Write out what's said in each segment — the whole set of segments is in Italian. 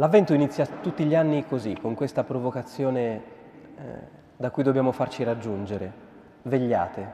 L'Avvento inizia tutti gli anni così, con questa provocazione da cui dobbiamo farci raggiungere. Vegliate.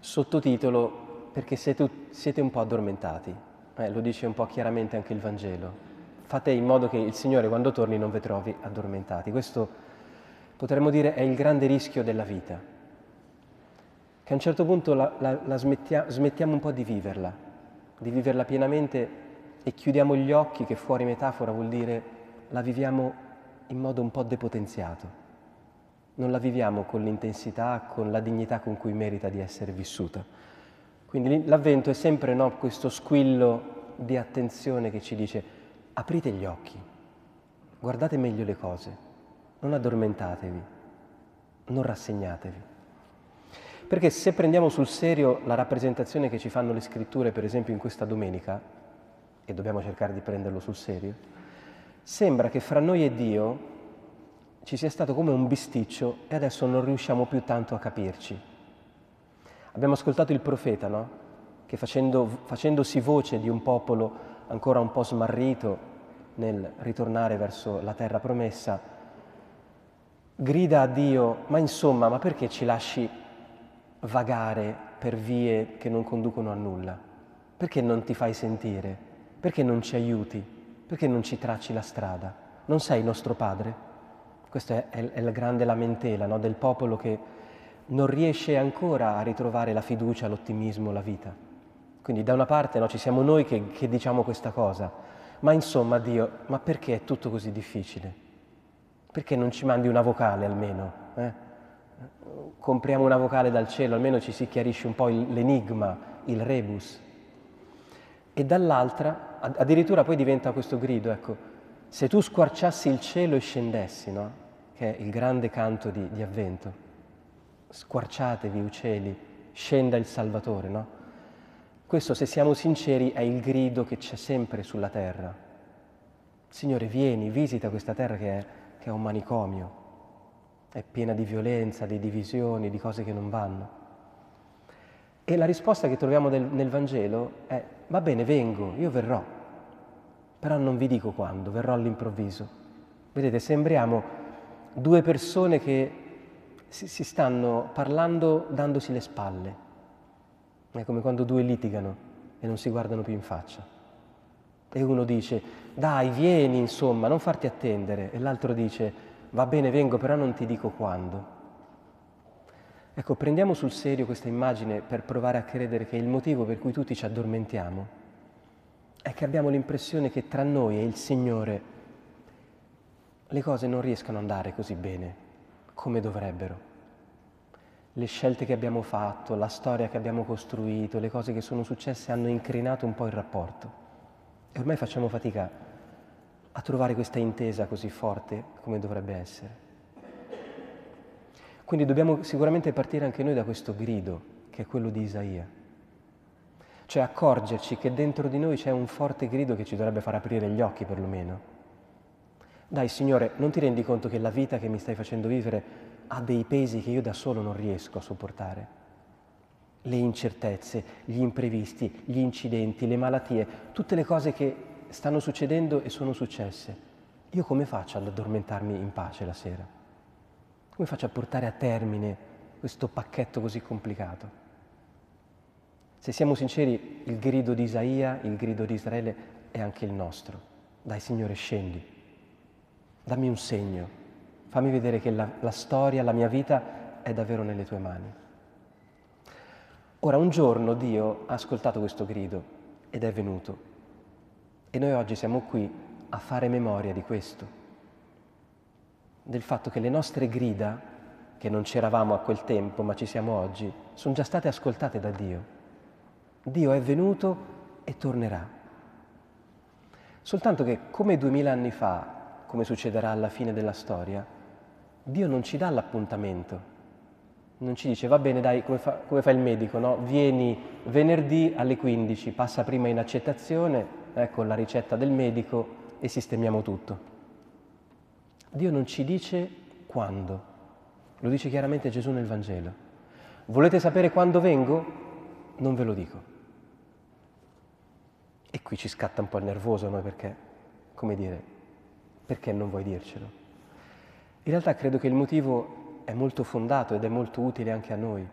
Sottotitolo, perché siete un po' addormentati. Lo dice un po' chiaramente anche il Vangelo. Fate in modo che il Signore quando torni non vi trovi addormentati. Questo, potremmo dire, è il grande rischio della vita. Che a un certo punto la smettiamo un po' di viverla pienamente, e chiudiamo gli occhi, che fuori metafora vuol dire la viviamo in modo un po' depotenziato. Non la viviamo con l'intensità, con la dignità con cui merita di essere vissuta. Quindi l'Avvento è sempre questo squillo di attenzione che ci dice: aprite gli occhi, guardate meglio le cose, non addormentatevi, non rassegnatevi. Perché se prendiamo sul serio la rappresentazione che ci fanno le Scritture, per esempio in questa domenica, e dobbiamo cercare di prenderlo sul serio, sembra che fra noi e Dio ci sia stato come un bisticcio e adesso non riusciamo più tanto a capirci. Abbiamo ascoltato il profeta, no? Che facendosi voce di un popolo ancora un po' smarrito nel ritornare verso la terra promessa, grida a Dio: ma insomma, ma perché ci lasci vagare per vie che non conducono a nulla? Perché non ti fai sentire? Perché non ci aiuti? Perché non ci tracci la strada? Non sei nostro padre? Questa è la grande lamentela, no? Del popolo che non riesce ancora a ritrovare la fiducia, l'ottimismo, la vita. Quindi da una parte ci siamo noi che diciamo questa cosa, ma insomma Dio, ma perché è tutto così difficile? Perché non ci mandi una vocale almeno? Compriamo una vocale dal cielo, almeno ci si chiarisce un po' l'enigma, il rebus. E dall'altra addirittura poi diventa questo grido, se tu squarciassi il cielo e scendessi, no? Che è il grande canto di Avvento. Squarciatevi, uccelli, scenda il Salvatore, no? Questo, se siamo sinceri, è il grido che c'è sempre sulla terra. Signore, vieni, visita questa terra che è un manicomio, è piena di violenza, di divisioni, di cose che non vanno. E la risposta che troviamo nel Vangelo è: va bene, vengo, io verrò, però non vi dico quando, verrò all'improvviso. Vedete, sembriamo due persone che si stanno parlando dandosi le spalle. È come quando due litigano e non si guardano più in faccia. E uno dice: dai, vieni, insomma, non farti attendere. E l'altro dice: va bene, vengo, però non ti dico quando. Prendiamo sul serio questa immagine per provare a credere che il motivo per cui tutti ci addormentiamo è che abbiamo l'impressione che tra noi e il Signore le cose non riescano ad andare così bene come dovrebbero. Le scelte che abbiamo fatto, la storia che abbiamo costruito, le cose che sono successe hanno incrinato un po' il rapporto. E ormai facciamo fatica a trovare questa intesa così forte come dovrebbe essere. Quindi dobbiamo sicuramente partire anche noi da questo grido, che è quello di Isaia. Cioè accorgerci che dentro di noi c'è un forte grido che ci dovrebbe far aprire gli occhi, perlomeno. Dai, Signore, non ti rendi conto che la vita che mi stai facendo vivere ha dei pesi che io da solo non riesco a sopportare? Le incertezze, gli imprevisti, gli incidenti, le malattie, tutte le cose che stanno succedendo e sono successe. Io come faccio ad addormentarmi in pace la sera? Come faccio a portare a termine questo pacchetto così complicato? Se siamo sinceri, il grido di Isaia, il grido di Israele è anche il nostro. Dai, Signore, scendi, dammi un segno, fammi vedere che la storia, la mia vita è davvero nelle tue mani. Ora, un giorno Dio ha ascoltato questo grido ed è venuto, e noi oggi siamo qui a fare memoria di questo, del fatto che le nostre grida, che non c'eravamo a quel tempo ma ci siamo oggi, sono già state ascoltate da Dio. Dio è venuto e tornerà. Soltanto che, come 2000 anni fa, come succederà alla fine della storia, Dio non ci dà l'appuntamento. Non ci dice: va bene, dai, come fa il medico, no? Vieni venerdì alle 15, passa prima in accettazione, ecco la ricetta del medico e sistemiamo tutto. Dio non ci dice quando. Lo dice chiaramente Gesù nel Vangelo. Volete sapere quando vengo? Non ve lo dico. E qui ci scatta un po' il nervoso, perché come dire, perché non vuoi dircelo? In realtà credo che il motivo è molto fondato ed è molto utile anche a noi.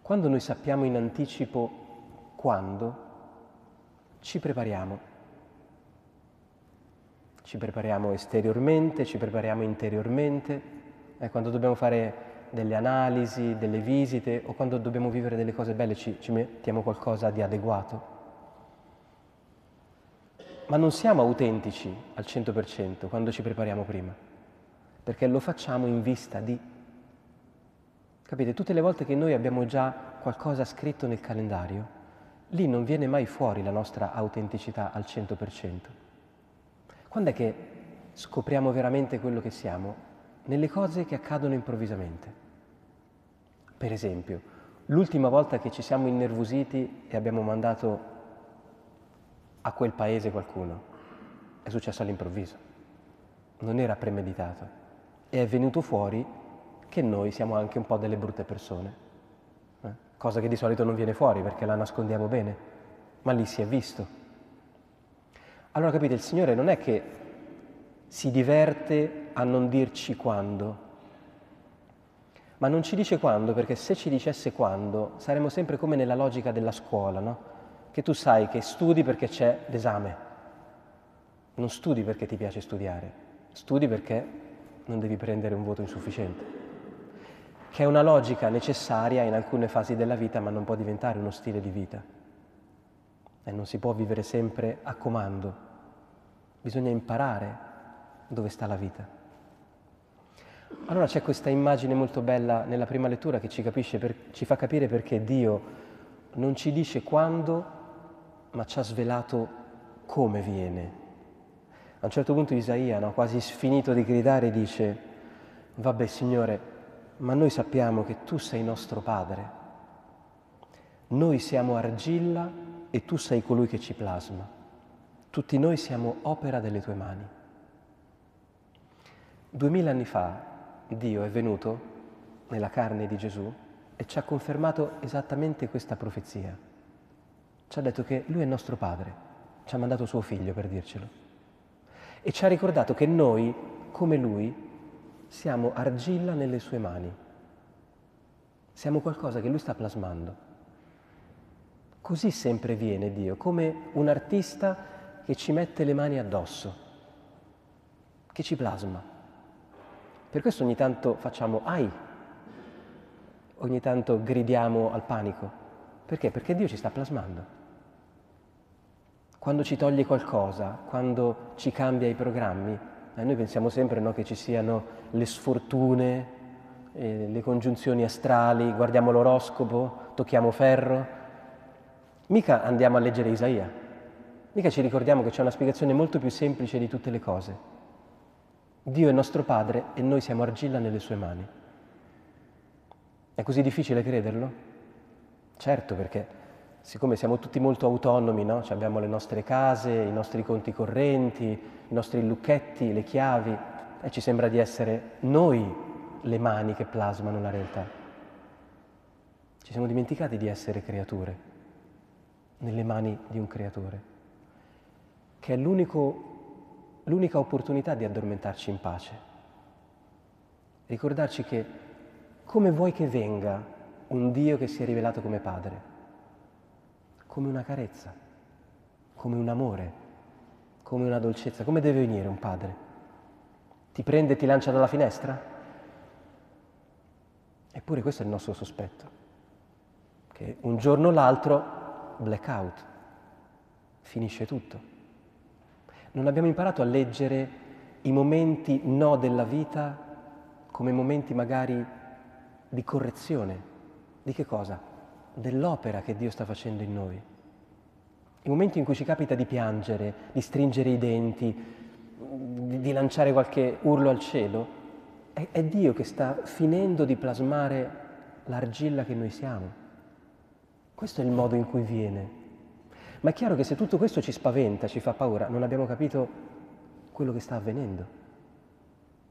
Quando noi sappiamo in anticipo quando, ci prepariamo. Ci prepariamo esteriormente, ci prepariamo interiormente. Quando dobbiamo fare delle analisi, delle visite o quando dobbiamo vivere delle cose belle ci mettiamo qualcosa di adeguato. Ma non siamo autentici al 100% quando ci prepariamo prima, perché lo facciamo in vista di. Capite? Tutte le volte che noi abbiamo già qualcosa scritto nel calendario, lì non viene mai fuori la nostra autenticità al 100%. Quando è che scopriamo veramente quello che siamo? Nelle cose che accadono improvvisamente. Per esempio, l'ultima volta che ci siamo innervositi e abbiamo mandato a quel paese qualcuno, è successo all'improvviso. Non era premeditato. E è venuto fuori che noi siamo anche un po' delle brutte persone. Cosa che di solito non viene fuori perché la nascondiamo bene. Ma lì si è visto. Allora capite, il Signore non è che si diverte a non dirci quando, ma non ci dice quando perché se ci dicesse quando saremmo sempre come nella logica della scuola, no? Che tu sai che studi perché c'è l'esame, non studi perché ti piace studiare, studi perché non devi prendere un voto insufficiente, che è una logica necessaria in alcune fasi della vita ma non può diventare uno stile di vita. E non si può vivere sempre a comando, bisogna imparare dove sta la vita. Allora c'è questa immagine molto bella nella prima lettura che ci fa capire perché Dio non ci dice quando, ma ci ha svelato come viene. A un certo punto Isaia, quasi sfinito di gridare, dice: «Vabbè Signore, ma noi sappiamo che Tu sei nostro Padre, noi siamo argilla e tu sei colui che ci plasma. Tutti noi siamo opera delle tue mani». 2000 anni fa Dio è venuto nella carne di Gesù e ci ha confermato esattamente questa profezia. Ci ha detto che Lui è nostro Padre, ci ha mandato suo Figlio per dircelo. E ci ha ricordato che noi, come Lui, siamo argilla nelle sue mani. Siamo qualcosa che Lui sta plasmando. Così sempre viene Dio, come un artista che ci mette le mani addosso, che ci plasma. Per questo ogni tanto facciamo «ai», ogni tanto gridiamo al panico. Perché? Perché Dio ci sta plasmando. Quando ci toglie qualcosa, quando ci cambia i programmi, noi pensiamo sempre che ci siano le sfortune, le congiunzioni astrali, guardiamo l'oroscopo, tocchiamo ferro. Mica andiamo a leggere Isaia, mica ci ricordiamo che c'è una spiegazione molto più semplice di tutte le cose. Dio è nostro Padre e noi siamo argilla nelle sue mani. È così difficile crederlo? Certo, perché siccome siamo tutti molto autonomi, no? Cioè abbiamo le nostre case, i nostri conti correnti, i nostri lucchetti, le chiavi, e ci sembra di essere noi le mani che plasmano la realtà. Ci siamo dimenticati di essere creature nelle mani di un creatore, che è l'unica opportunità di addormentarci in pace. Ricordarci che come vuoi che venga un Dio che si è rivelato come Padre? Come una carezza, come un amore, come una dolcezza. Come deve venire un padre? Ti prende e ti lancia dalla finestra? Eppure questo è il nostro sospetto, che un giorno o l'altro blackout, finisce tutto. Non abbiamo imparato a leggere i momenti no della vita come momenti magari di correzione. Di che cosa? Dell'opera che Dio sta facendo in noi. I momenti in cui ci capita di piangere, di stringere i denti, di lanciare qualche urlo al cielo, è Dio che sta finendo di plasmare l'argilla che noi siamo. Questo è il modo in cui viene. Ma è chiaro che se tutto questo ci spaventa, ci fa paura, non abbiamo capito quello che sta avvenendo.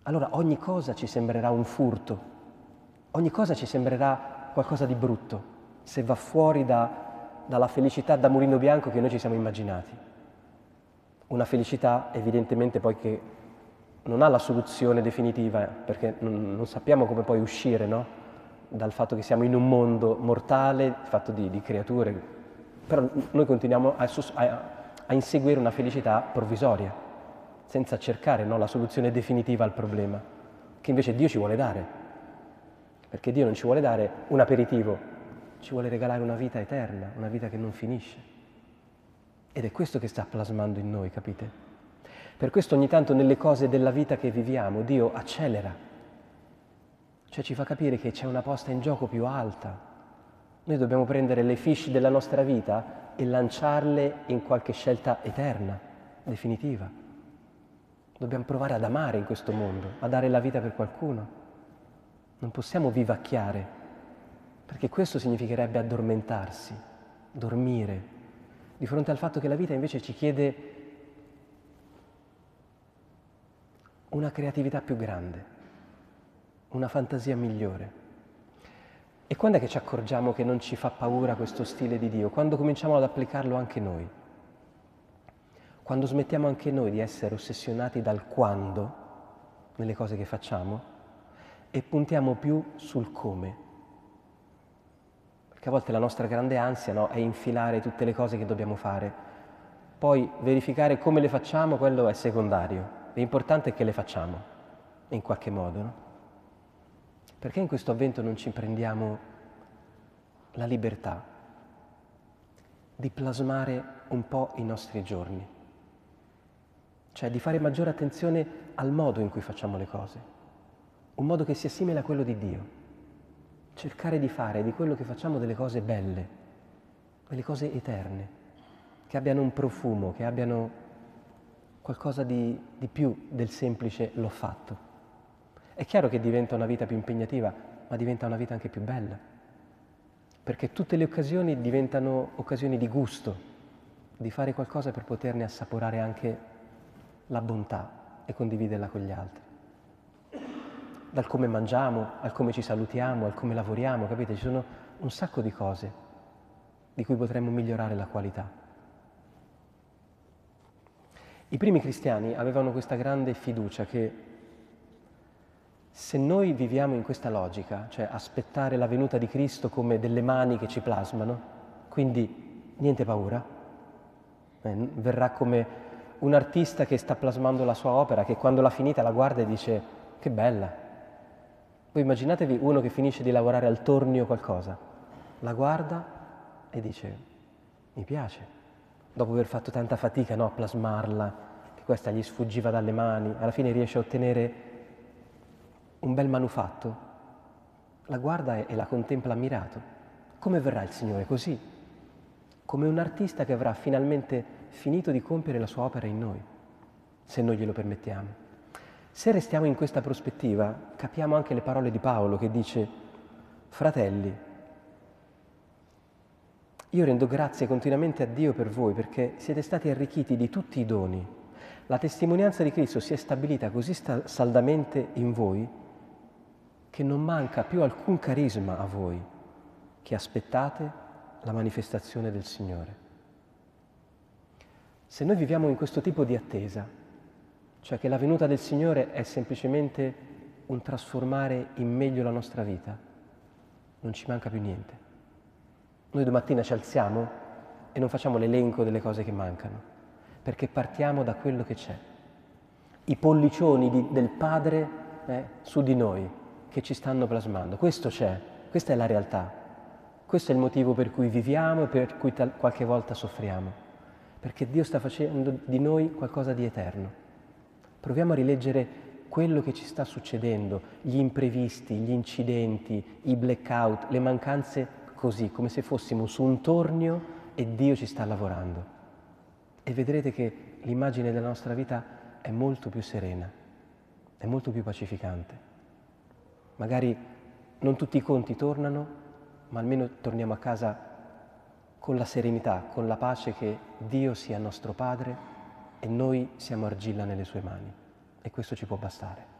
Allora ogni cosa ci sembrerà un furto, ogni cosa ci sembrerà qualcosa di brutto, se va fuori dalla felicità da mulino bianco che noi ci siamo immaginati. una felicità evidentemente poi che non ha la soluzione definitiva, perché non sappiamo come poi uscire, no? Dal fatto che siamo in un mondo mortale, fatto di creature, però noi continuiamo a inseguire una felicità provvisoria, senza cercare, no, la soluzione definitiva al problema, che invece Dio ci vuole dare, perché Dio non ci vuole dare un aperitivo, ci vuole regalare una vita eterna, una vita che non finisce. Ed è questo che sta plasmando in noi, capite? Per questo ogni tanto nelle cose della vita che viviamo Dio accelera, cioè ci fa capire che c'è una posta in gioco più alta. Noi dobbiamo prendere le fish della nostra vita e lanciarle in qualche scelta eterna, definitiva. Dobbiamo provare ad amare in questo mondo, a dare la vita per qualcuno. Non possiamo vivacchiare, perché questo significherebbe addormentarsi, dormire, di fronte al fatto che la vita invece ci chiede una creatività più grande, una fantasia migliore. E quando è che ci accorgiamo che non ci fa paura questo stile di Dio? Quando cominciamo ad applicarlo anche noi. Quando smettiamo anche noi di essere ossessionati dal quando, nelle cose che facciamo, e puntiamo più sul come. Perché a volte la nostra grande ansia, no, è infilare tutte le cose che dobbiamo fare. Poi verificare come le facciamo, quello è secondario. L'importante è che le facciamo, in qualche modo, no? Perché in questo avvento non ci prendiamo la libertà di plasmare un po' i nostri giorni? Cioè di fare maggiore attenzione al modo in cui facciamo le cose, un modo che sia simile a quello di Dio. Cercare di fare di quello che facciamo delle cose belle, delle cose eterne, che abbiano un profumo, che abbiano qualcosa di più del semplice "l'ho fatto". È chiaro che diventa una vita più impegnativa, ma diventa una vita anche più bella, perché tutte le occasioni diventano occasioni di gusto, di fare qualcosa per poterne assaporare anche la bontà e condividerla con gli altri. Dal come mangiamo, al come ci salutiamo, al come lavoriamo, capite? Ci sono un sacco di cose di cui potremmo migliorare la qualità. I primi cristiani avevano questa grande fiducia che se noi viviamo in questa logica, cioè aspettare la venuta di Cristo come delle mani che ci plasmano, quindi niente paura, verrà come un artista che sta plasmando la sua opera, che quando l'ha finita la guarda e dice "che bella". Voi immaginatevi uno che finisce di lavorare al tornio o qualcosa, la guarda e dice "mi piace", dopo aver fatto tanta fatica, no, a plasmarla, che questa gli sfuggiva dalle mani, alla fine riesce a ottenere un bel manufatto, la guarda e la contempla ammirato. Come verrà il Signore? Così, come un artista che avrà finalmente finito di compiere la sua opera in noi, se noi glielo permettiamo. Se restiamo in questa prospettiva, capiamo anche le parole di Paolo che dice "Fratelli, io rendo grazie continuamente a Dio per voi, perché siete stati arricchiti di tutti i doni. La testimonianza di Cristo si è stabilita così saldamente in voi che non manca più alcun carisma a voi, che aspettate la manifestazione del Signore". Se noi viviamo in questo tipo di attesa, cioè che la venuta del Signore è semplicemente un trasformare in meglio la nostra vita, non ci manca più niente. Noi domattina ci alziamo e non facciamo l'elenco delle cose che mancano, perché partiamo da quello che c'è. I pollicioni del Padre su di noi che ci stanno plasmando. Questo c'è, questa è la realtà. Questo è il motivo per cui viviamo e per cui qualche volta soffriamo. Perché Dio sta facendo di noi qualcosa di eterno. Proviamo a rileggere quello che ci sta succedendo, gli imprevisti, gli incidenti, i blackout, le mancanze, così, come se fossimo su un tornio e Dio ci sta lavorando. E vedrete che l'immagine della nostra vita è molto più serena, è molto più pacificante. Magari non tutti i conti tornano, ma almeno torniamo a casa con la serenità, con la pace che Dio sia nostro Padre e noi siamo argilla nelle sue mani. E questo ci può bastare.